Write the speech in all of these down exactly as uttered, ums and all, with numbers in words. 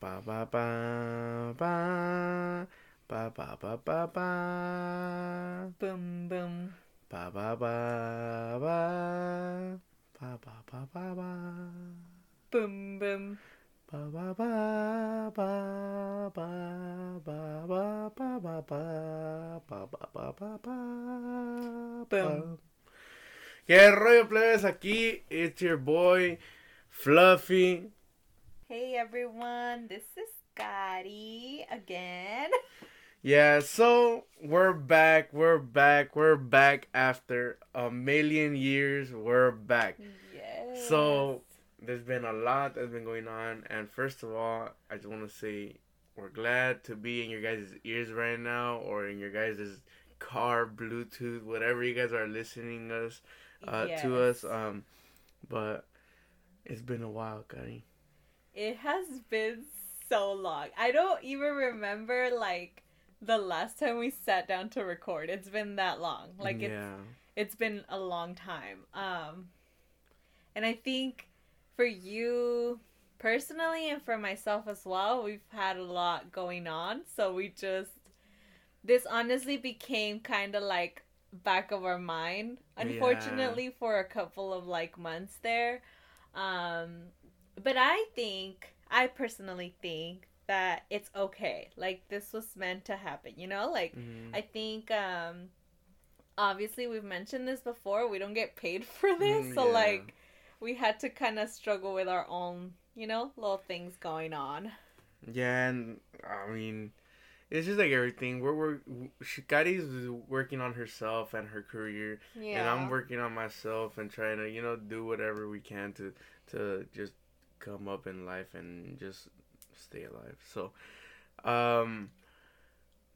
Ba ba ba ba ba ba ba ba ba. Boom boom. Ba ba ba ba ba ba ba ba ba. Boom boom. Ba ba ba ba ba ba ba ba ba ba ba ba ba ba. ¿Qué rollo, plebes? Aquí, it's your boy, Fluffy. Hey, everyone. This is Scotty again. Yeah, so we're back. We're back. We're back after a million years. We're back. Yes. So there's been a lot that's been going on. And first of all, I just want to say we're glad to be in your guys' ears right now, or in your guys' car, Bluetooth, whatever you guys are listening us. Uh, yes. To us, um, but it's been a while, Kari. It has been so long. I don't even remember, like, the last time we sat down to record. It's been that long. Like, it's, yeah. It's been a long time. Um, and I think for you personally and for myself as well, we've had a lot going on. So we just, this honestly became kind of like back of our mind, unfortunately, yeah. For a couple of like months there, um but I think I personally think that it's okay. Like, this was meant to happen, you know, like, mm-hmm. I think um obviously we've mentioned this before, we don't get paid for this, mm, so yeah. Like, we had to kind of struggle with our own, you know, little things going on. Yeah, and I mean, it's just like everything. We're, we're Shikari's working on herself and her career, yeah. And I'm working on myself and trying to, you know, do whatever we can to to just come up in life and just stay alive. So, um,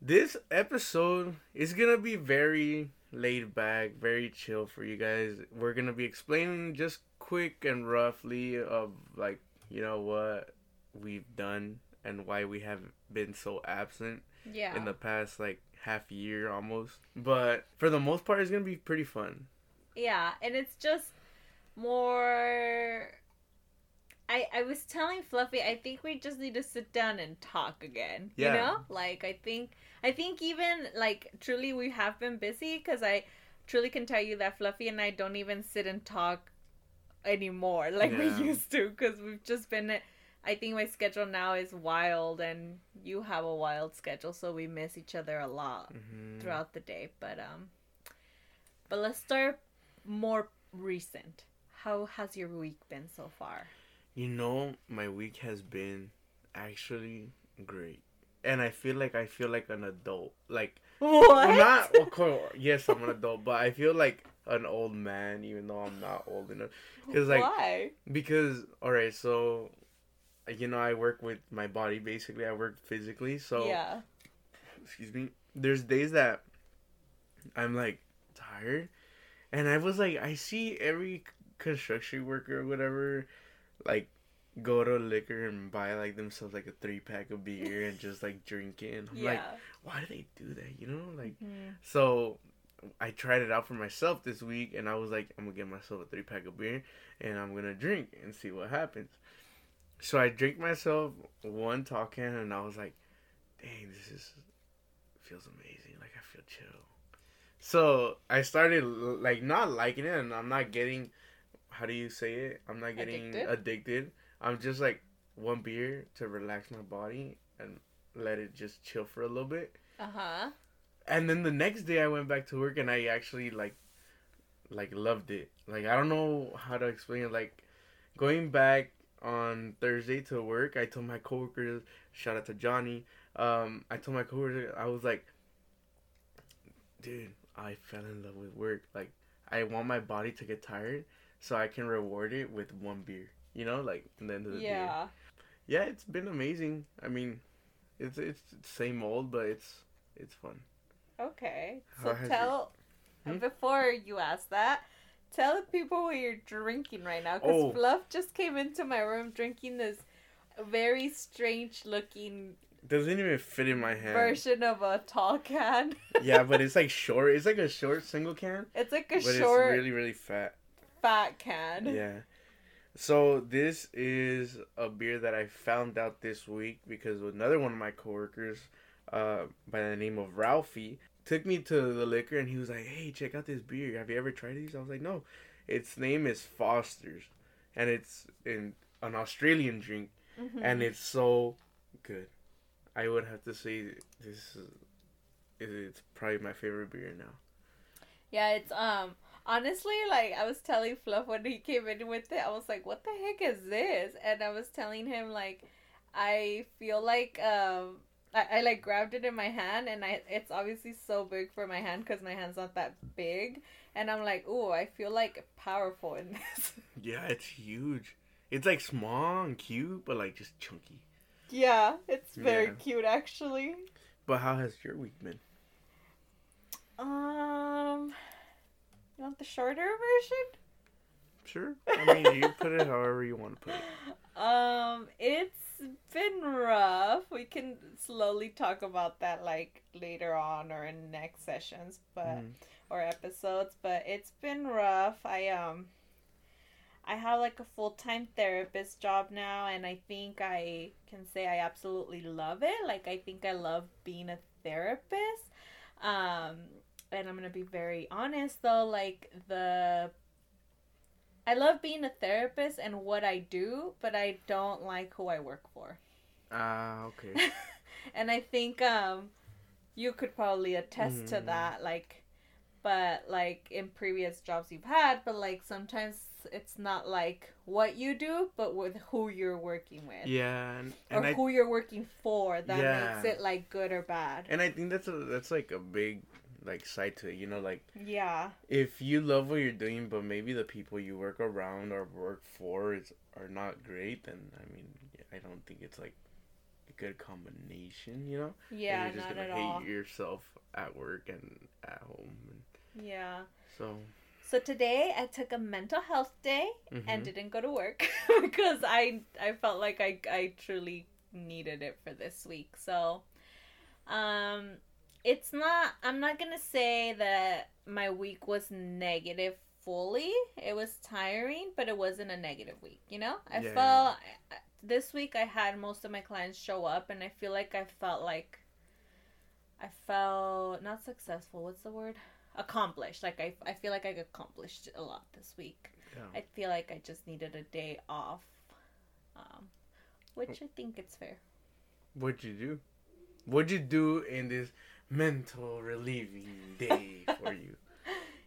this episode is gonna be very laid back, very chill for you guys. We're gonna be explaining just quick and roughly of, like, you know, what we've done and why we have been so absent, yeah. In the past, like, half year almost. But for the most part, it's going to be pretty fun. Yeah, and it's just more... I, I was telling Fluffy, I think we just need to sit down and talk again, yeah. You know? Like, I think, I think even, like, truly we have been busy, because I truly can tell you that Fluffy and I don't even sit and talk anymore like, yeah. We used to, because we've just been... I think my schedule now is wild, and you have a wild schedule, so we miss each other a lot, mm-hmm. Throughout the day. But um, but let's start more recent. How has your week been so far? You know, my week has been actually great, and I feel like I feel like an adult. Like, what? Not okay, yes, I'm an adult, but I feel like an old man, even though I'm not old enough. Cause, like, why? Because all right, so. You know, I work with my body, basically. I work physically, so... Yeah. Excuse me. There's days that I'm, like, tired. And I was, like, I see every construction worker or whatever, like, go to liquor and buy, like, themselves, like, a three-pack of beer and just, like, drink it. And I'm, yeah. Like, why do they do that, you know? Like, mm. So... I tried it out for myself this week, and I was, like, I'm gonna get myself a three-pack of beer, and I'm gonna drink and see what happens. So I drank myself one tall can, and I was like, dang, this is feels amazing. Like, I feel chill. So I started, like, not liking it, and I'm not getting, how do you say it? I'm not getting addicted. addicted. I'm just, like, one beer to relax my body and let it just chill for a little bit. Uh-huh. And then the next day I went back to work, and I actually, like, like loved it. Like, I don't know how to explain it. Like, going back... on Thursday to work, I told my coworkers, shout out to Johnny, um, I told my coworkers, I was like, dude, I fell in love with work. Like, I want my body to get tired so I can reward it with one beer, you know, like, at the end of the, yeah. Day. Yeah, it's been amazing. I mean, it's it's same old, but it's it's fun. Okay, so tell, hmm? Before you ask that, tell the people what you're drinking right now, because oh. Fluff just came into my room drinking this very strange-looking... Doesn't even fit in my hand. ...version of a tall can. Yeah, but it's like short. It's like a short single can. It's like a but short... But it's really, really fat. Fat can. Yeah. So this is a beer that I found out this week because another one of my coworkers, uh, by the name of Ralphie, took me to the liquor and he was like, "Hey, check out this beer. Have you ever tried these?" I was like, "No." Its name is Foster's, and it's in an Australian drink, mm-hmm. and it's so good. I would have to say this is it's probably my favorite beer now. Yeah, it's um. Honestly, like, I was telling Fluff when he came in with it, I was like, what the heck is this? And I was telling him, like, I feel like, um, I, I like, grabbed it in my hand, and I it's obviously so big for my hand, because my hand's not that big, and I'm like, ooh, I feel, like, powerful in this. Yeah, it's huge. It's, like, small and cute, but, like, just chunky. Yeah, it's very yeah. cute, actually. But how has your week been? Um... You want the shorter version? Sure. I mean, you put it however you want to put it. Um, it's been rough. We can slowly talk about that, like, later on or in next sessions, but mm. or episodes. But it's been rough. I um, I have like a full time therapist job now, and I think I can say I absolutely love it. Like, I think I love being a therapist. Um. And I'm going to be very honest, though, like, the, I love being a therapist and what I do, but I don't like who I work for. Ah, uh, okay. And I think, um, you could probably attest mm. to that, like, but, like, in previous jobs you've had, but, like, sometimes it's not, like, what you do, but with who you're working with. Yeah. And, and or I, who you're working for, that yeah. makes it, like, good or bad. And I think that's, a, that's like, a big... like side to it, you know, like yeah. if you love what you're doing, but maybe the people you work around or work for is are not great, then I mean, I don't think it's like a good combination, you know. Yeah, and you're just not gonna at hate all. Yourself at work and at home. And yeah. So. So today I took a mental health day mm-hmm. and didn't go to work because I I felt like I I truly needed it for this week. So, um. It's not, I'm not going to say that my week was negative fully. It was tiring, but it wasn't a negative week, you know? I yeah. felt, this week I had most of my clients show up, and I feel like I felt like, I felt, not successful, what's the word? Accomplished. Like, I, I feel like I accomplished a lot this week. Yeah. I feel like I just needed a day off, um, which I think it's fair. What'd you do? What'd you do in this... mental relieving day for you?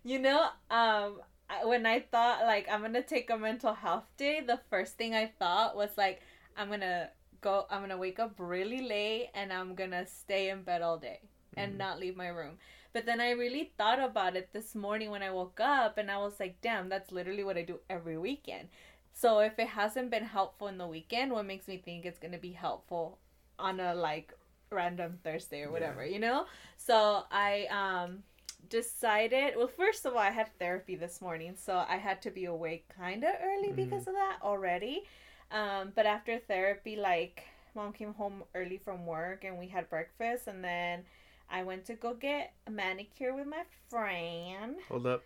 You know, um, when I thought, like, I'm gonna take a mental health day, the first thing I thought was, like, I'm gonna go, I'm gonna wake up really late, and I'm gonna stay in bed all day and mm. not leave my room. But then I really thought about it this morning when I woke up, and I was like, damn, that's literally what I do every weekend. So if it hasn't been helpful in the weekend, what makes me think it's gonna be helpful on a, like, random Thursday or whatever, yeah. you know? So I um decided, well, first of all, I had therapy this morning, so I had to be awake kind of early mm-hmm. because of that already. Um, but after therapy, like, Mom came home early from work and we had breakfast, and then I went to go get a manicure with my friend. Hold up.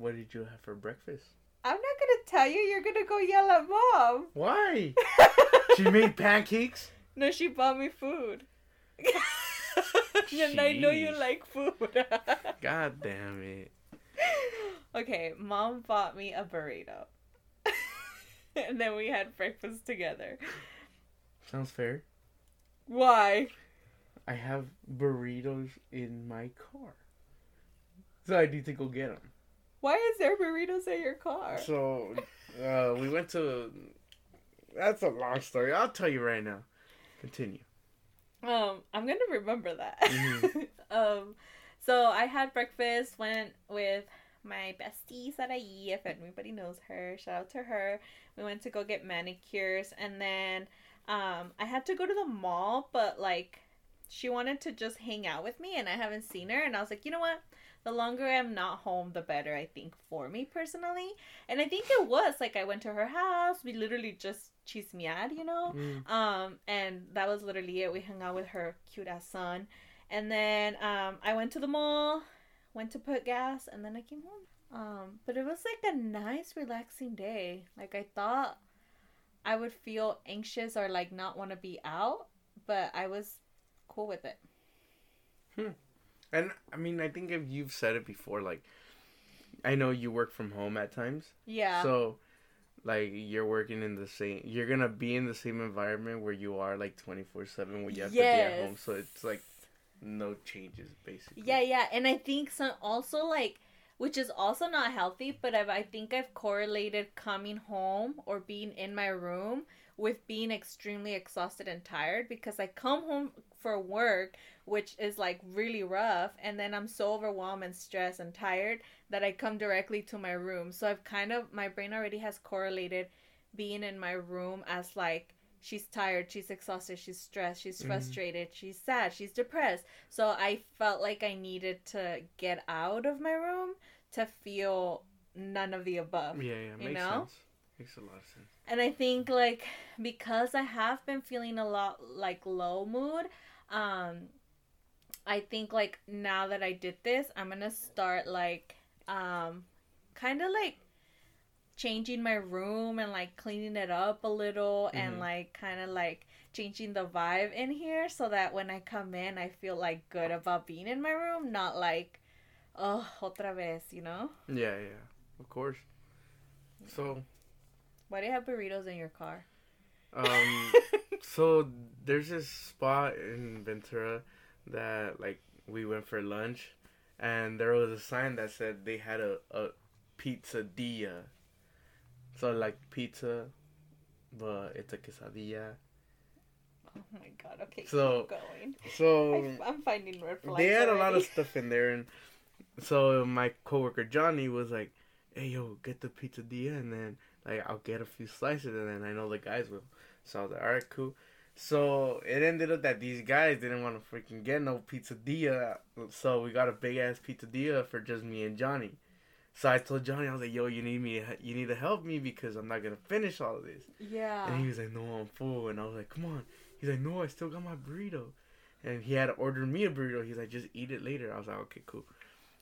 What did you have for breakfast? I'm not going to tell you. You're going to go yell at Mom. Why? She made pancakes? No, she bought me food. And I know you like food. God damn it. Okay, Mom bought me a burrito. And then we had breakfast together. Sounds fair. Why? I have burritos in my car. So I need to go get them. Why is there burritos in your car? So, uh, we went to... That's a long story. I'll tell you right now. Continue. Um, I'm gonna remember that. Mm-hmm. um, so I had breakfast, went with my bestie Sarai, if anybody knows her, shout out to her. We went to go get manicures, and then, um, I had to go to the mall, but, like, she wanted to just hang out with me, and I haven't seen her, and I was like, you know what? The longer I'm not home, the better, I think, for me personally. And I think it was, like, I went to her house. We literally just chismead, you know? Mm. Um, and that was literally it. We hung out with her cute-ass son. And then um, I went to the mall, went to put gas, and then I came home. Um, but it was like a nice, relaxing day. Like, I thought I would feel anxious or like not want to be out, but I was cool with it. Hmm. And I mean, I think if you've said it before, like, I know you work from home at times. Yeah. So, like, you're working in the same, you're going to be in the same environment where you are, like, twenty-four seven when you have yes. to be at home. So, it's, like, no changes, basically. Yeah, yeah. And I think some also, like, which is also not healthy, but I've, I think I've correlated coming home or being in my room with being extremely exhausted and tired, because I come home for work, which is like really rough, and then I'm so overwhelmed and stressed and tired that I come directly to my room. So I've kind of, my brain already has correlated being in my room as like, she's tired, she's exhausted, she's stressed, she's frustrated, mm-hmm. she's sad, she's depressed. So I felt like I needed to get out of my room to feel none of the above. Yeah, yeah, makes you know? sense. Makes a lot of sense. And I think, like, because I have been feeling a lot, like, low mood, um, I think, like, now that I did this, I'm gonna start, like, um, kind of, like, changing my room and like cleaning it up a little mm-hmm. and like kind of like changing the vibe in here so that when I come in I feel like good about being in my room, not like, oh, otra vez, you know? Yeah, yeah, of course. So, why do you have burritos in your car? Um, so there's this spot in Ventura that like we went for lunch, and there was a sign that said they had a a pizzeria. So, like, pizza, but it's a quesadilla. Oh, my God. Okay, so, keep going. So, I, I'm finding red flags. They had already a lot of stuff in there. And so, my coworker, Johnny, was like, hey, yo, get the quesadilla, and then, like, I'll get a few slices, and then I know the guys will. So, I was like, all right, cool. So, it ended up that these guys didn't want to freaking get no quesadilla. So, we got a big-ass quesadilla for just me and Johnny. So I told Johnny, I was like, yo, you need me, you need to help me because I'm not going to finish all of this. Yeah. And he was like, no, I'm full. And I was like, come on. He's like, no, I still got my burrito. And he had ordered me a burrito. He's like, just eat it later. I was like, okay, cool.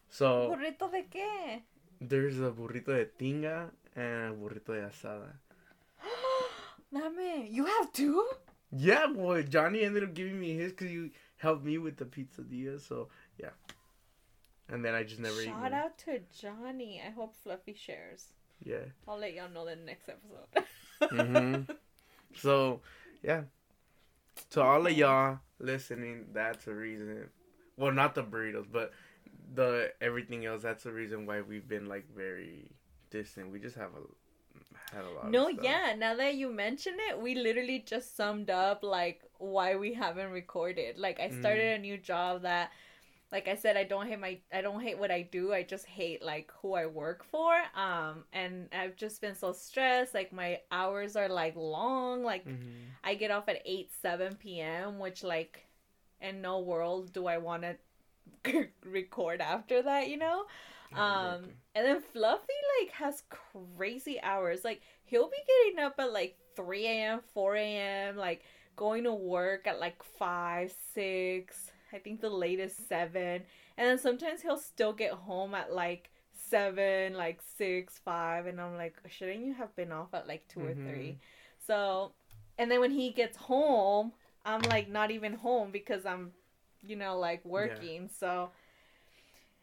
So. ¿Burrito de qué? There's a burrito de tinga and a burrito de asada. Mame, you have two? Yeah, boy. Johnny ended up giving me his because you helped me with the pizzeria. So, yeah. And then I just never Shout even... out to Johnny. I hope Fluffy shares. Yeah. I'll let y'all know in the next episode. mm-hmm. So, yeah. To all of y'all listening, that's a reason. Well, not the burritos, but the everything else. That's the reason why we've been, like, very distant. We just have a, had a lot no, of stuff. No, yeah. Now that you mention it, we literally just summed up, like, why we haven't recorded. Like, I started mm-hmm. a new job that... Like I said, I don't hate my, I don't hate what I do. I just hate like who I work for. Um, and I've just been so stressed. Like my hours are like long. Like mm-hmm. I get off at eight, seven p.m., which like in no world do I want to record after that, you know? No, um, exactly. And then Fluffy like has crazy hours. Like he'll be getting up at like three a.m., four a.m., like going to work at like five, six I think the latest seven, and then sometimes he'll still get home at like seven, like six, five, and I'm like, shouldn't you have been off at like two mm-hmm. or three? So, and then when he gets home, I'm like not even home because I'm, you know, like working. Yeah. So,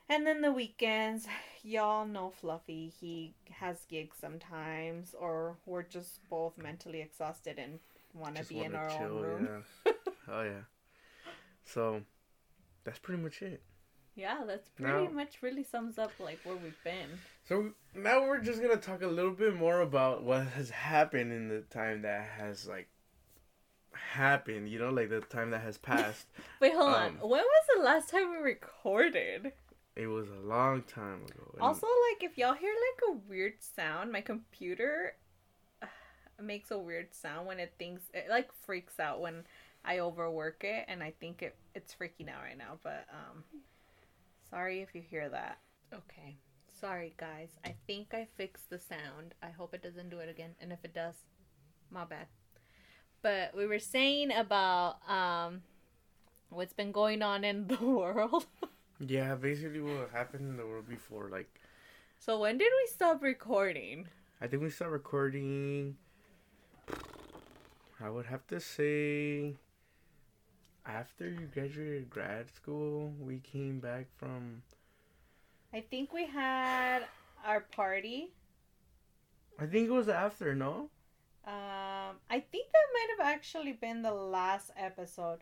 and then the weekends, y'all know Fluffy. He has gigs sometimes, or we're just both mentally exhausted and want to be in our chill, own room. Yeah. Oh yeah. So. That's pretty much it. Yeah, that's pretty now, much really sums up, like, where we've been. So, now we're just going to talk a little bit more about what has happened in the time that has, like, happened. You know, like, the time that has passed. Wait, hold um, on. When was the last time we recorded? It was a long time ago. Also, like, if y'all hear, like, a weird sound, my computer uh, makes a weird sound when it thinks... It, like, freaks out when... I overwork it, and I think it it's freaking out right now, but um, sorry if you hear that. Okay. Sorry, guys. I think I fixed the sound. I hope it doesn't do it again, and if it does, my bad. But we were saying about um, what's been going on in the world. Yeah, basically what happened in the world before, like, So when did we stop recording? I think we stopped recording... I would have to say... After you graduated grad school, we came back from... I think we had our party. I think it was after, no? Um, I think that might have actually been the last episode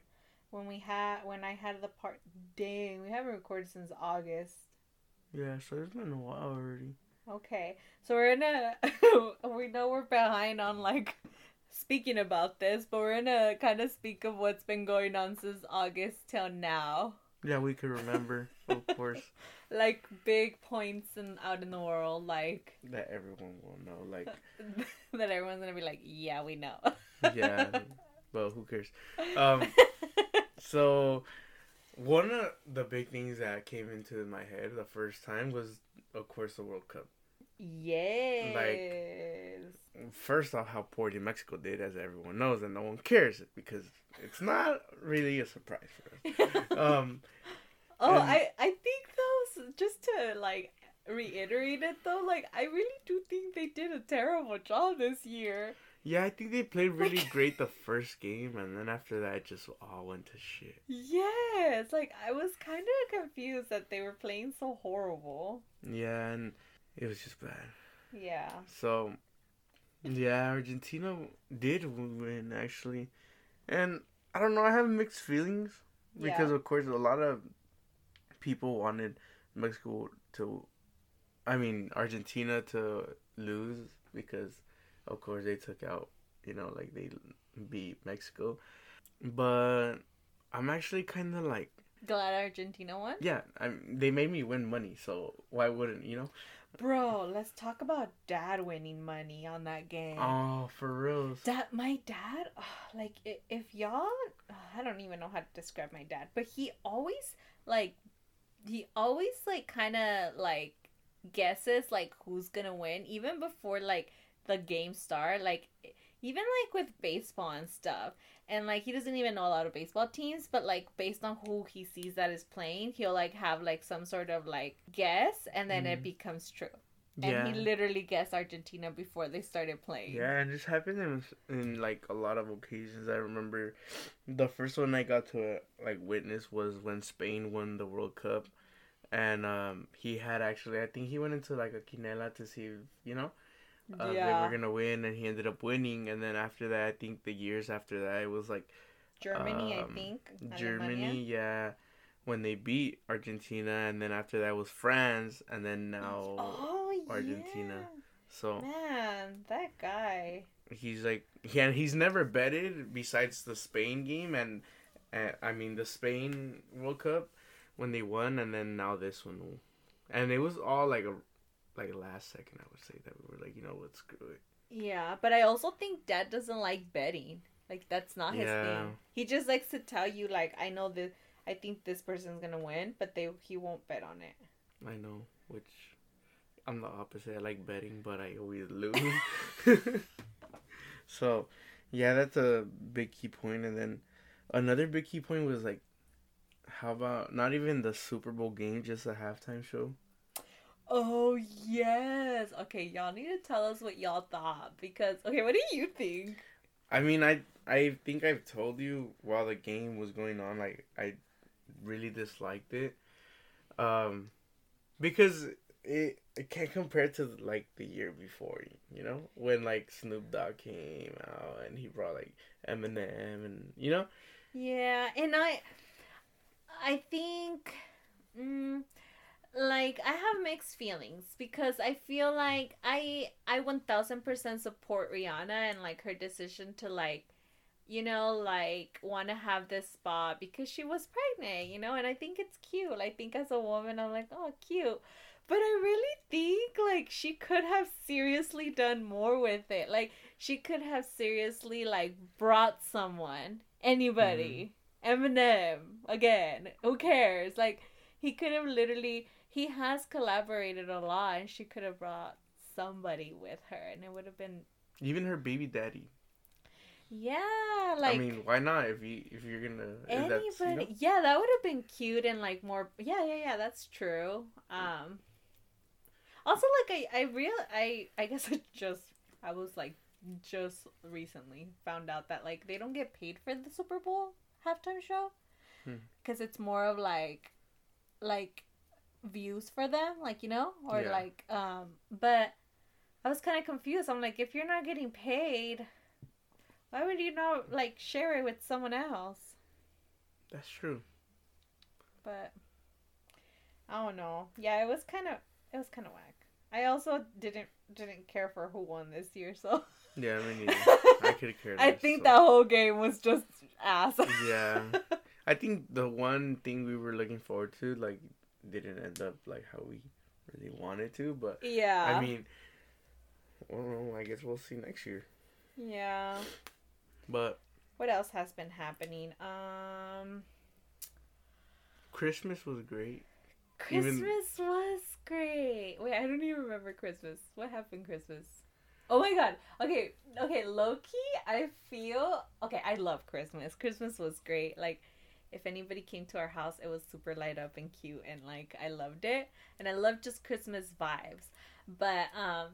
when we had when I had the part. Dang, we haven't recorded since August. Yeah, so it's been a while already. Okay, so we're in a we know we're behind on like speaking about this, but we're gonna kind of speak of what's been going on since August till now. Yeah, we could remember, of course. Like, big points in, out in the world, like... That everyone will know, like... that everyone's gonna be like, yeah, we know. Yeah, well, who cares? Um, so, one of the big things that came into my head the first time was, of course, the World Cup. Yes! Like, first off, how poorly Mexico did, as everyone knows, and no one cares, because it's not really a surprise for us. um... Oh, and, I, I think those, just to, like, reiterate it, though, like, I really do think they did a terrible job this year. Yeah, I think they played really like, great the first game, and then after that, it just all went to shit. Yes, like, I was kind of confused that they were playing so horrible. Yeah, and it was just bad. Yeah. So, yeah, Argentina did win, actually. And, I don't know, I have mixed feelings, because, yeah. of course, a lot of... people wanted Mexico to, I mean, Argentina to lose because, of course, they took out, you know, like, they beat Mexico. But I'm actually kind of, like... Glad Argentina won? Yeah. I'm, they made me win money, so why wouldn't, you know? Bro, let's talk about Dad winning money on that game. Oh, for real. Dad, my dad, oh, like, if y'all... Oh, I don't even know how to describe my dad, but he always, like... He always, like, kind of, like, guesses, like, who's gonna win. Even before, like, the game start. Like, even, like, with baseball and stuff. And, like, he doesn't even know a lot of baseball teams. But, like, based on who he sees that is playing, he'll, like, have, like, some sort of, like, guess. And then mm. it becomes true. Yeah. And he literally guessed Argentina before they started playing. Yeah, and this happened in, in, like, a lot of occasions. I remember the first one I got to, like, witness was when Spain won the World Cup. And um, he had actually, I think he went into, like, a quinela to see, if, you know, uh, yeah. they were going to win. And he ended up winning. And then after that, I think the years after that, it was, like... Germany, um, I think. Germany, Alemania. Yeah. When they beat Argentina, and then after that was France, and then now... Oh. Argentina. Yeah. So man, that guy. He's like yeah, he's never betted besides the Spain game and, and I mean the Spain World Cup when they won, and then now this one. And it was all like a like last second, I would say, that we were like, you know what, screw it. Yeah, but I also think Dad doesn't like betting. Like that's not his yeah. thing. He just likes to tell you like I know this I think this person's going to win, but they he won't bet on it. I know, which I'm the opposite. I like betting, but I always lose. So, yeah, that's a big key point. And then another big key point was, like, how about not even the Super Bowl game, just the halftime show? Oh, yes. Okay, y'all need to tell us what y'all thought. Because, okay, what do you think? I mean, I, I think I've told you while the game was going on, like, I really disliked it. Um, because... It it can't compare to, like, the year before, you know? When, like, Snoop Dogg came out and he brought, like, Eminem and, you know? Yeah, and I, I think, mm, like, I have mixed feelings because I feel like I, I one thousand percent support Rihanna and, like, her decision to, like, you know, like, want to have this spot because she was pregnant, you know? And I think it's cute. I think as a woman, I'm like, oh, cute. But I really think, like, she could have seriously done more with it. Like, she could have seriously, like, brought someone. Anybody. Mm-hmm. Eminem. Again. Who cares? Like, he could have literally... He has collaborated a lot, and she could have brought somebody with her. And it would have been... Even her baby daddy. Yeah, like... I mean, why not if, you, if you're gonna... Anybody... If you know? Yeah, that would have been cute and, like, more... Yeah, yeah, yeah, that's true. Um... Also, like, I, I real, I, I guess I just, I was, like, just recently found out that, like, they don't get paid for the Super Bowl halftime show. Because hmm. it's more of, like, like, views for them, like, you know? Or, yeah. like, um, but I was kind of confused. I'm like, if you're not getting paid, why would you not, like, share it with someone else? That's true. But, I don't know. Yeah, it was kind of... It was kind of whack. I also didn't didn't care for who won this year, so... Yeah, I mean, I could have cared less. I think so. That whole game was just ass. Yeah. I think the one thing we were looking forward to, like, didn't end up, like, how we really wanted to, but... Yeah. I mean, I don't know, I guess we'll see next year. Yeah. But... What else has been happening? Um... Christmas was great. Christmas even... was great. Wait, I don't even remember Christmas. What happened Christmas? Oh my god. Okay, okay, low-key, I feel... Okay, I love Christmas. Christmas was great. Like, if anybody came to our house, it was super light up and cute. And, like, I loved it. And I love just Christmas vibes. But um,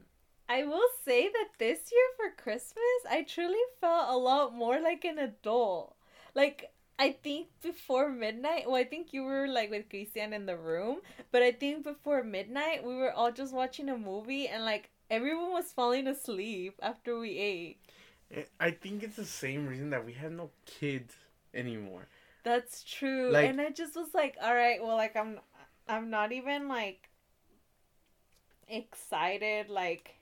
I will say that this year for Christmas, I truly felt a lot more like an adult. Like... I think before midnight, well, I think you were, like, with Christian in the room, but I think before midnight, we were all just watching a movie, and, like, everyone was falling asleep after we ate. I think it's the same reason that we have no kids anymore. That's true. Like, and I just was like, all right, well, like, I'm, I'm not even, like, excited, like,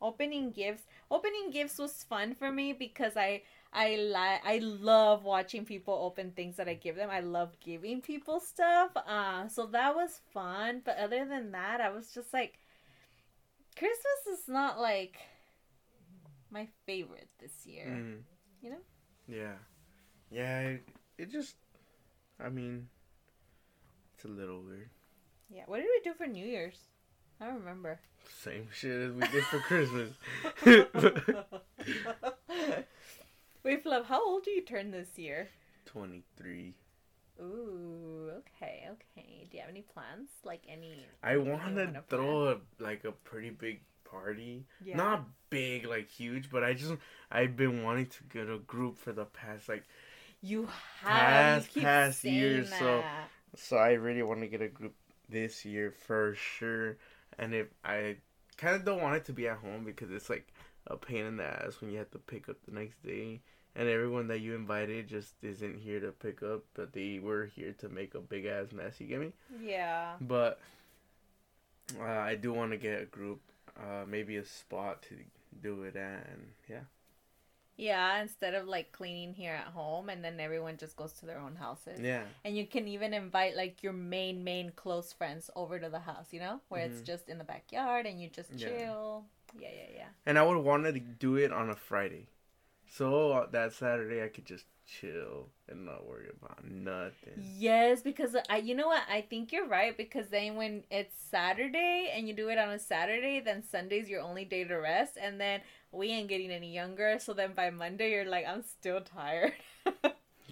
opening gifts. Opening gifts was fun for me because I... I like I love watching people open things that I give them. I love giving people stuff. Uh, so that was fun. But other than that, I was just like, Christmas is not like my favorite this year. Mm. You know? Yeah, yeah. It, it just, I mean, it's a little weird. Yeah. What did we do for New Year's? I don't remember. Same shit as we did for Christmas. Wait, Fluff, how old do you turn this year? twenty-three. Ooh, okay, okay. Do you have any plans? Like, any... I want to throw, plan? a like, a pretty big party. Yeah. Not big, like, huge, but I just... I've been wanting to get a group for the past, like... You have. Past, you past years, that. so... So I really want to get a group this year for sure. And if I kind of don't want it to be at home because it's, like, a pain in the ass when you have to pick up the next day. And everyone that you invited just isn't here to pick up, but they were here to make a big ass mess, you get me? Yeah. But uh, I do want to get a group, uh, maybe a spot to do it at, and yeah. Yeah, instead of like cleaning here at home and then everyone just goes to their own houses. Yeah. And you can even invite like your main, main close friends over to the house, you know? Where mm-hmm. it's just in the backyard and you just chill. Yeah, yeah, yeah. yeah. And I would want to do it on a Friday. So that Saturday I could just chill and not worry about nothing. Yes, because I, you know what? I think you're right because then when it's Saturday and you do it on a Saturday, then Sunday's your only day to rest. And then we ain't getting any younger. So then by Monday, you're like, I'm still tired.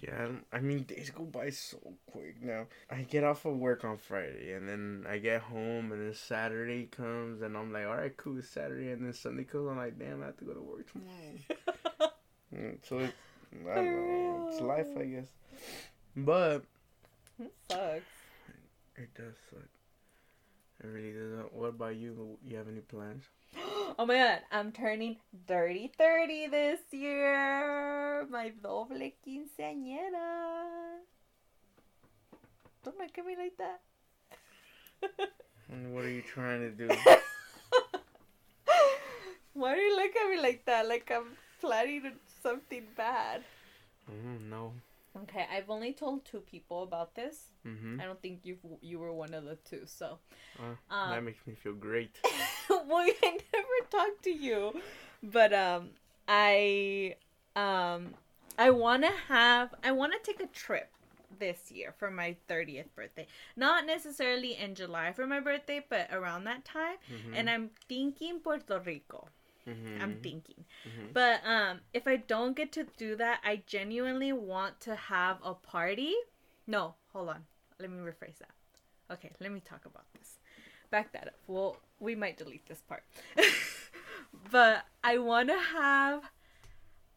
Yeah, I mean, days go by so quick now. I get off of work on Friday, and then I get home, and then Saturday comes, and I'm like, all right, cool, it's Saturday, and then Sunday comes, I'm like, damn, I have to go to work tomorrow. So, it's, I don't know, it's life, I guess. But... It sucks. It does suck. It really doesn't. What about you? You have any plans? Oh my god, I'm turning dirty thirty this year. My doble quinceañera. Don't look at me like that. And what are you trying to do? Why do you look at me like that? Like I'm planning something bad. Mm, no. Okay, I've only told two people about this. Mm-hmm. I don't think you you were one of the two, so... Uh, um, that makes me feel great. Well, I never talked to you. But um, I um, I want to have... I want to take a trip this year for my thirtieth birthday. Not necessarily in July for my birthday, but around that time. Mm-hmm. And I'm thinking Puerto Rico. Mm-hmm. I'm thinking. Mm-hmm. But um, if I don't get to do that, I genuinely want to have a party. No, hold on. Let me rephrase that. Okay, let me talk about this. back that up. Well, we might delete this part. But I want to have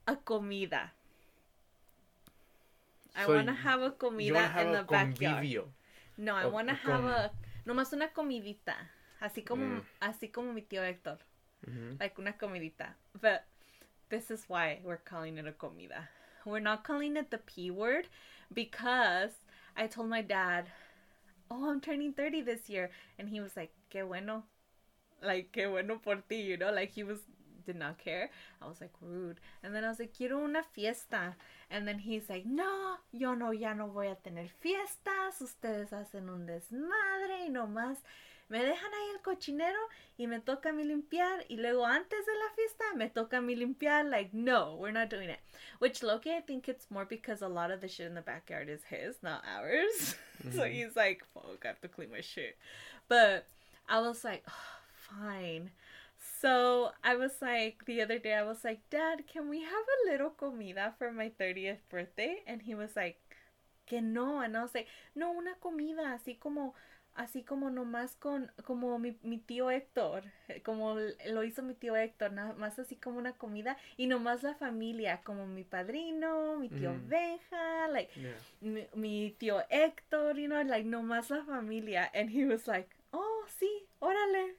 a comida. I so want to have a comida have in the backyard. Convivio. No, I want to have con... a... Nomás una comidita. Así como, mm. así como mi tío Héctor. Mm-hmm. Like una comidita. But this is why we're calling it a comida. We're not calling it the P word because I told my dad, oh, I'm turning thirty this year. And he was like, qué bueno. Like, qué bueno por ti, you know? Like, he was... did not care. I was like, rude. And then I was like, quiero una fiesta. And then he's like, no, yo no, ya no voy a tener fiestas. Ustedes hacen un desmadre y nomás me dejan ahí el cochinero y me toca a mí limpiar. Y luego antes de la fiesta me toca a mí limpiar. Like, no, we're not doing it. Which, low-key, I think it's more because a lot of the shit in the backyard is his, not ours. Mm-hmm. So he's like, fuck, I have to clean my shit. But I was like, oh, fine. So, I was like, the other day, I was like, Dad, can we have a little comida for my thirtieth birthday? And he was like, que no. And I was like, no, una comida, así como, así como nomás con, como mi, mi tío Héctor, como lo hizo mi tío Héctor, nomás así como una comida, y nomás la familia, como mi padrino, mi tío mm. Benja, like, yeah. mi, mi tío Héctor, you know, like, nomás la familia. And he was like, oh, sí, órale.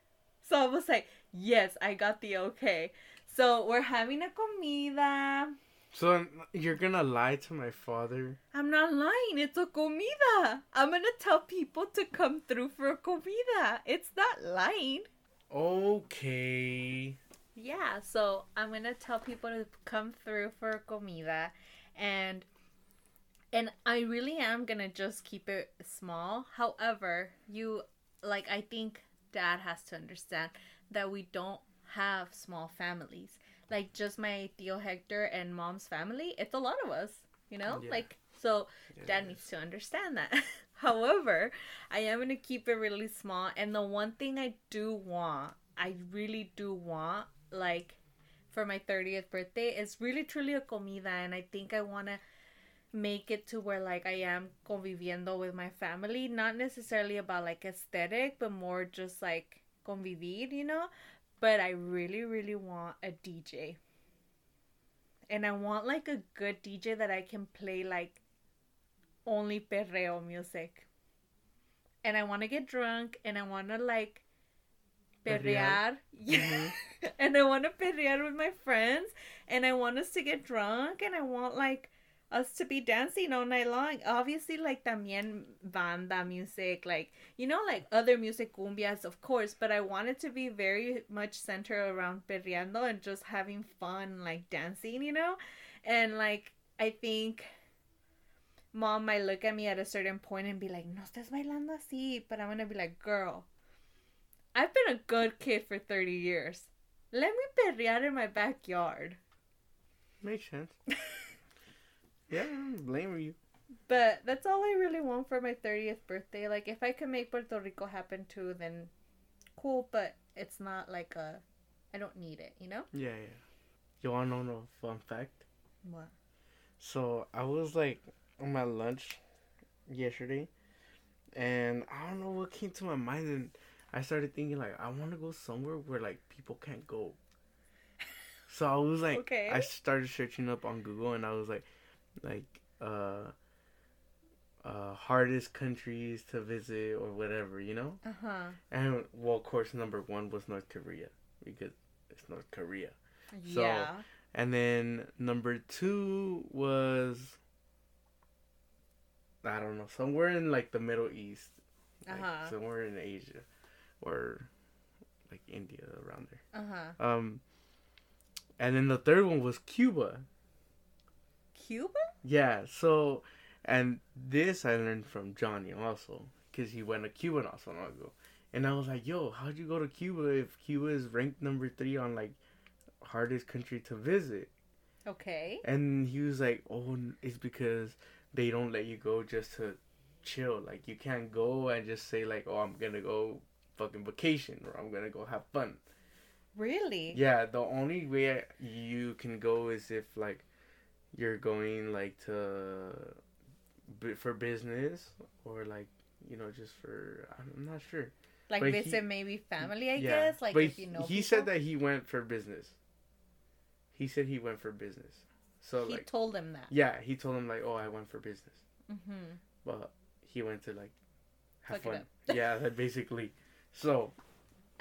So, I was like, yes, I got the okay. So, we're having a comida. So, you're gonna lie to my father? I'm not lying. It's a comida. I'm gonna tell people to come through for a comida. It's not lying. Okay. Yeah, so I'm gonna tell people to come through for a comida. And, and I really am gonna just keep it small. However, you, like, I think... Dad has to understand that we don't have small families. Like, just my tío Hector and Mom's family, it's a lot of us, you know? Yeah. Like, so yeah, Dad needs to understand that. However, I am going to keep it really small. And the one thing I do want, I really do want, like, for my thirtieth birthday is really, truly a comida. And I think I want to make it to where, like, I am conviviendo with my family, not necessarily about, like, aesthetic, but more just, like, convivir, you know? But I really, really want a D J. And I want, like, a good D J that I can play, like, only perreo music. And I want to get drunk, and I want to, like, perrear. Mm-hmm. And I want to perrear with my friends, and I want us to get drunk, and I want, like, us to be dancing all night long. Obviously, like, también banda music, like, you know, like, other music, cumbias, of course, but I want it to be very much centered around perreando and just having fun, like, dancing, you know? And, like, I think Mom might look at me at a certain point and be like, no estás bailando así, but I'm gonna be like, girl, I've been a good kid for thirty years. Let me perrear in my backyard. Makes sense. Yeah, I don't blame you. But that's all I really want for my thirtieth birthday. Like, if I can make Puerto Rico happen too, then cool, but it's not like a... I don't need it, you know? Yeah, yeah. You want to know a fun fact? What? So, I was, like, on my lunch yesterday, and I don't know what came to my mind, and I started thinking, like, I want to go somewhere where, like, people can't go. So, I was, like... Okay. I started searching up on Google, and I was, like... like uh uh hardest countries to visit or whatever, you know? Uh-huh. And well, of course, number one was North Korea because it's North Korea. Yeah. So, and then number two was, I don't know, somewhere in, like, the Middle East. Like, uh-huh. Somewhere in Asia or, like, India, around there. Uh-huh. Um and then the third one was Cuba. Cuba? Yeah, so, and this I learned from Johnny also, because he went to Cuba not so long ago. And I was like, yo, how'd you go to Cuba if Cuba is ranked number three on, like, hardest country to visit? Okay. And he was like, oh, it's because they don't let you go just to chill. Like, you can't go and just say, like, oh, I'm going to go fucking vacation or I'm going to go have fun. Really? Yeah, the only way you can go is if, like, you're going, like, to for business or, like, you know, just for, I'm not sure. Like but visit he, maybe family, I yeah. guess. Like but if you know. He people. said that he went for business. He said he went for business. So he like, told him that. Yeah, he told him like, oh, I went for business. Mm-hmm. But he went to like have Fuck fun. Yeah, that basically. So.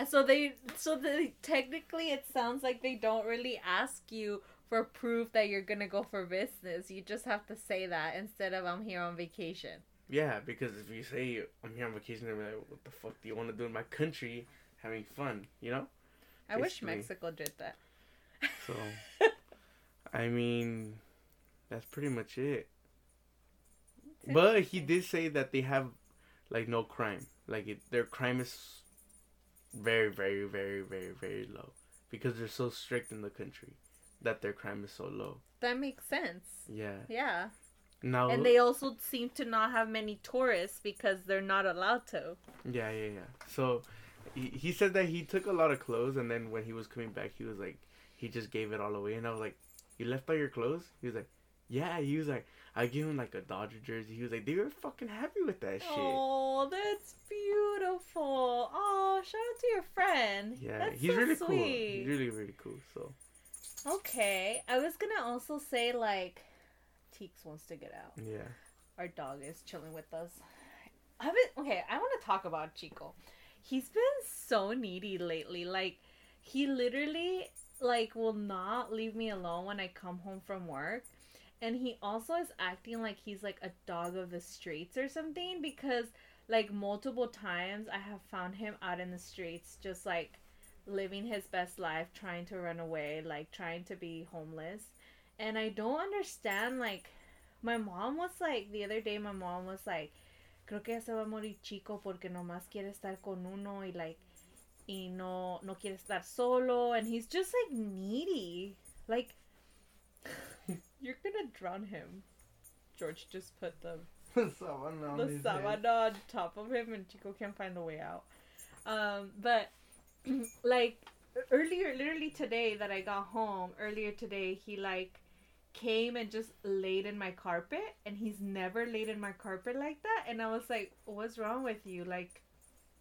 So they, so they, technically, it sounds like they don't really ask you for proof that you're gonna go for business. You just have to say that instead of I'm here on vacation. Yeah, because if you say I'm here on vacation, they're like, what the fuck do you want to do in my country having fun, you know? I Basically. wish Mexico did that. So, I mean, that's pretty much it. But he did say that they have, like, no crime. Like, it, their crime is very, very, very, very, very low. Because they're so strict in the country that their crime is so low. That makes sense. Yeah. Yeah. Now, and they also seem to not have many tourists because they're not allowed to. Yeah, yeah, yeah. So, he, he said that he took a lot of clothes, and then when he was coming back, he was like, he just gave it all away. And I was like, you left by your clothes? He was like, yeah. He was like, I gave him like a Dodger jersey. He was like, they were fucking happy with that shit. Oh, that's beautiful. Oh, shout out to your friend. Yeah, that's he's so really sweet. cool. He's really, really cool. So. Okay. I was going to also say, like, Teeks wants to get out. Yeah. Our dog is chilling with us. I haven't, okay, I want to talk about Chico. He's been so needy lately. Like, he literally, like, will not leave me alone when I come home from work. And he also is acting like he's, like, a dog of the streets or something. Because, like, multiple times I have found him out in the streets just, like, living his best life, trying to run away, like, trying to be homeless. And I don't understand, like, my mom was like, the other day my mom was like, creo que ya se va a morir Chico porque nomás quiere estar con uno y like, y no, no quiere estar solo. And he's just like needy. Like, you're gonna drown him. George just put the, the sabana on, the sabana on top of him and Chico can't find a way out. Um, but, like, earlier, literally today that I got home, earlier today he like, came and just laid in my carpet, and he's never laid in my carpet like that. And I was like, what's wrong with you? Like,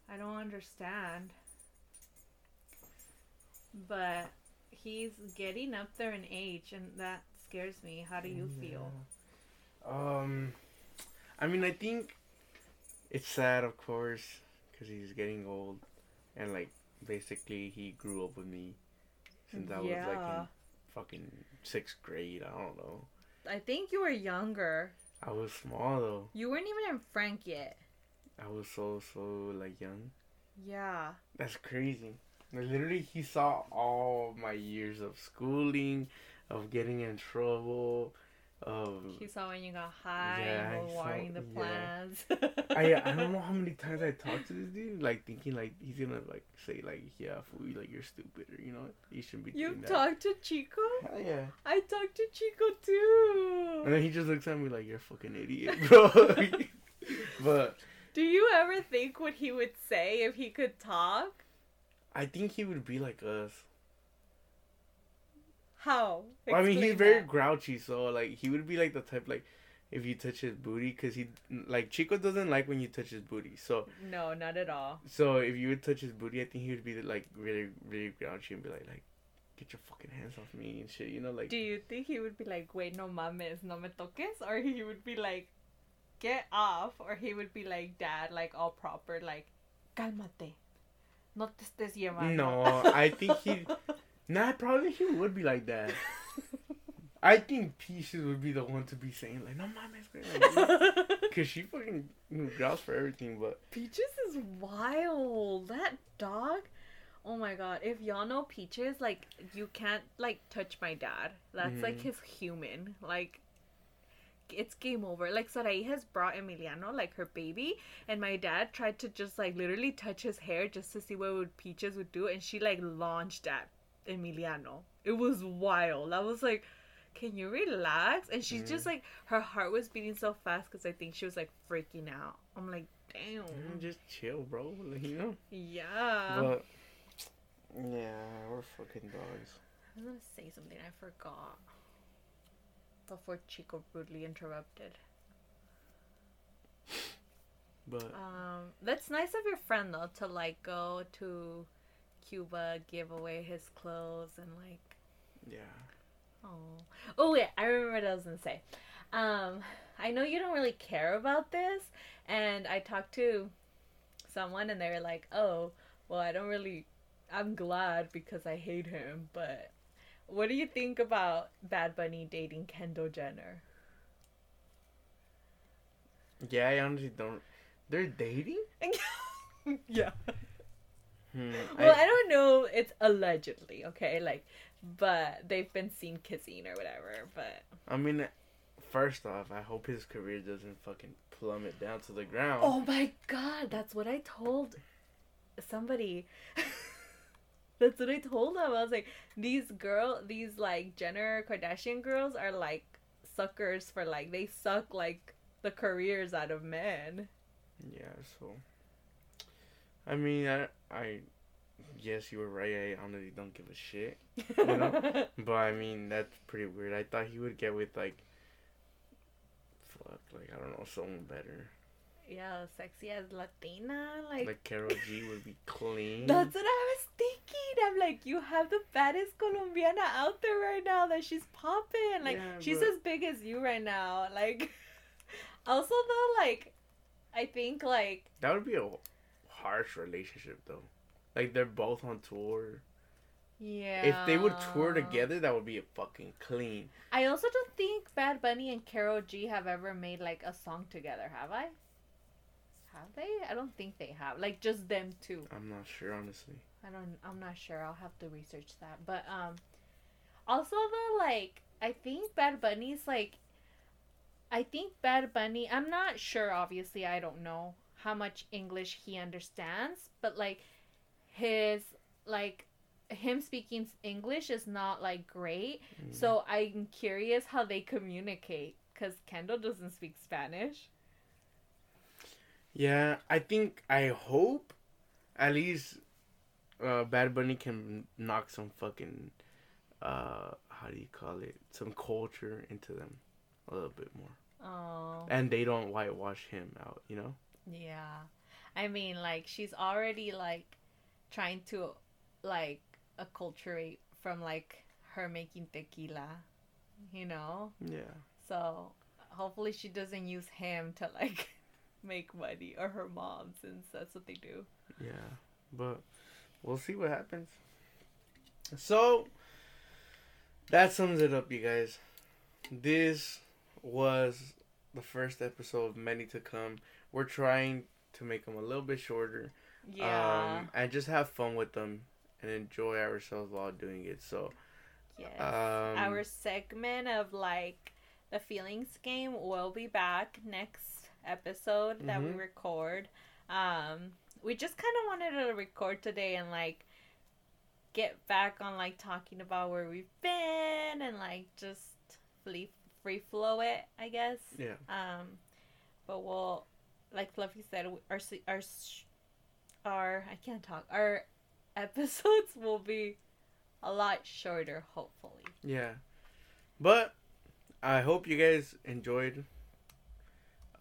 I don't understand. But he's getting up there in age, and that scares me. How do you yeah. feel? Um, I mean, I think it's sad, of course, because he's getting old, and like, basically, he grew up with me since I yeah. was like in fucking sixth grade. I don't know. I think you were younger. I was small though. You weren't even in Frank yet. I was so so like young. Yeah. That's crazy. Like, literally, he saw all my years of schooling, of getting in trouble, of. He saw when you got high yeah, and were watering the plants. Yeah. I I don't know how many times I talked to this dude, like thinking like he's gonna like say like yeah, fool, like you're stupid or you know you shouldn't be. You talked to Chico? Hell yeah. I talked to Chico too. And then he just looks at me like you're a fucking idiot, bro. But do you ever think what he would say if he could talk? I think he would be like us. How? Explain I mean, he's that. Very grouchy, so like he would be like the type like. If you touch his booty, because he, like, Chico doesn't like when you touch his booty, so. No, not at all. So, if you would touch his booty, I think he would be, like, really, really grouchy and be like, like, get your fucking hands off me and shit, you know, like. Do you think he would be like, wait, no mames, no me toques? Or he would be like, get off, or he would be like, dad, like, all proper, like, cálmate, no te estés llevando. No, I think he, nah, probably he would be like that. I think Peaches would be the one to be saying, like, no mames, because she fucking growls for everything, but. Peaches is wild. That dog, oh my god. If y'all know Peaches, like, you can't, like, touch my dad. That's, mm-hmm. like, his human. Like, it's game over. Like, Sarai has brought Emiliano, like, her baby, and my dad tried to just, like, literally touch his hair just to see what would Peaches would do, and she, like, launched at Emiliano. It was wild. I was like, can you relax? And she's mm. just like, her heart was beating so fast because I think she was like freaking out. I'm like, damn. Mm, just chill, bro. Like, you know? Yeah. But, yeah, we're fucking dogs. I was going to say something. I forgot. Before Chico rudely interrupted. But um, that's nice of your friend though to like go to Cuba, give away his clothes, and like. Yeah. Oh. Oh wait, I remember what I was gonna say. Um, I know you don't really care about this, and I talked to someone, and they were like, "Oh, well, I don't really. I'm glad because I hate him." But what do you think about Bad Bunny dating Kendall Jenner? Yeah, I honestly don't. They're dating? Yeah. Hmm, well, I... I don't know. It's allegedly, okay? Like, but they've been seen kissing or whatever, but... I mean, first off, I hope his career doesn't fucking plummet down to the ground. Oh, my God. That's what I told somebody. That's what I told them. I was like, these girl, these, like, Jenner Kardashian girls are, like, suckers for, like, they suck, like... the careers out of men. Yeah, so I mean, I, I yes, you were right. I honestly don't give a shit, you know? But I mean, that's pretty weird. I thought he would get with like, fuck, like I don't know, someone better. Yeah, sexy as Latina, like like Karol G would be clean. That's what I was thinking. I'm like, you have the baddest Colombiana out there right now. That she's popping. Like yeah, she's but... as big as you right now. Like. Also, though, like, I think, like... That would be a harsh relationship, though. Like, they're both on tour. Yeah. If they would tour together, that would be a fucking clean. I also don't think Bad Bunny and Karol G have ever made, like, a song together, have I? Have they? I don't think they have. Like, just them two. I'm not sure, honestly. I don't... I'm not sure. I'll have to research that. But, um... Also, though, like, I think Bad Bunny's, like... I think Bad Bunny, I'm not sure, obviously, I don't know how much English he understands, but, like, his, like, him speaking English is not, like, great, mm. So I'm curious how they communicate, because Kendall doesn't speak Spanish. Yeah, I think, I hope, at least, uh, Bad Bunny can knock some fucking, uh, how do you call it, some culture into them. A little bit more. Oh. And they don't whitewash him out, you know? Yeah. I mean, like, she's already, like, trying to, like, acculturate from, like, her making tequila, you know? Yeah. So, hopefully she doesn't use him to, like, make money, or her mom, since that's what they do. Yeah. But we'll see what happens. So, that sums it up, you guys. This... was the first episode of many to come. We're trying to make them a little bit shorter, yeah, um, and just have fun with them and enjoy ourselves while doing it. So yes. um, our segment of like the feelings game will be back next episode that mm-hmm. we record. Um, we just kind of wanted to record today and like get back on like talking about where we've been and like just flee free flow it, I guess. Yeah. Um, but we'll, like Fluffy said, our our our I can't talk. Our episodes will be a lot shorter, hopefully. Yeah. But I hope you guys enjoyed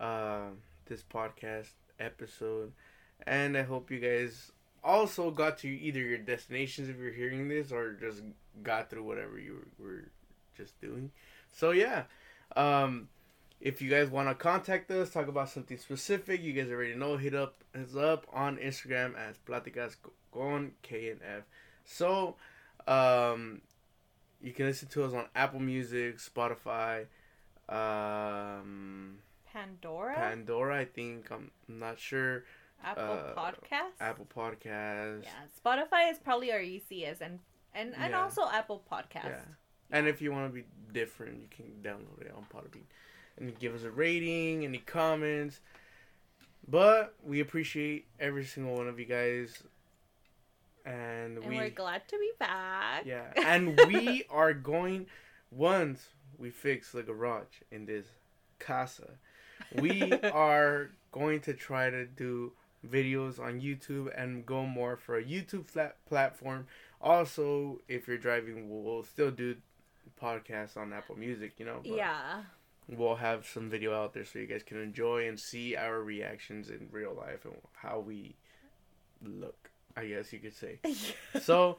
uh, this podcast episode, and I hope you guys also got to either your destinations if you're hearing this, or just got through whatever you were, were just doing. So, yeah, um, if you guys want to contact us, talk about something specific, you guys already know, hit up, hit up on Instagram as Platicas Con K N F. So, um, you can listen to us on Apple Music, Spotify, um, Pandora, Pandora, I think, I'm not sure. Apple uh, Podcasts? Apple Podcasts. Yeah, Spotify is probably our easiest, and, and, and yeah. Also Apple Podcasts. Yeah. And if you want to be different, you can download it on Podbean. And give us a rating, any comments. But we appreciate every single one of you guys. And, and we, we're glad to be back. Yeah. And we are going, once we fix the garage in this casa, we are going to try to do videos on YouTube and go more for a YouTube flat platform. Also, if you're driving, we'll still do podcasts on Apple Music, you know. But, yeah. we'll have some video out there so you guys can enjoy and see our reactions in real life and how we look, I guess you could say. So,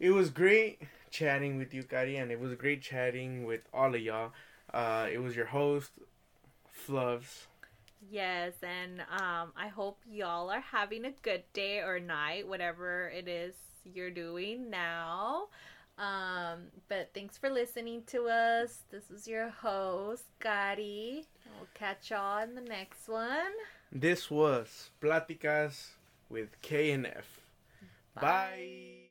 it was great chatting with you, Kari, and it was great chatting with all of y'all. Uh, it was your host, Fluffs. Yes, and um, I hope y'all are having a good day or night, whatever it is you're doing now. Um, but thanks for listening to us. This is your host, Kari. We'll catch y'all in the next one. This was Platicas with K N F. Bye. Bye.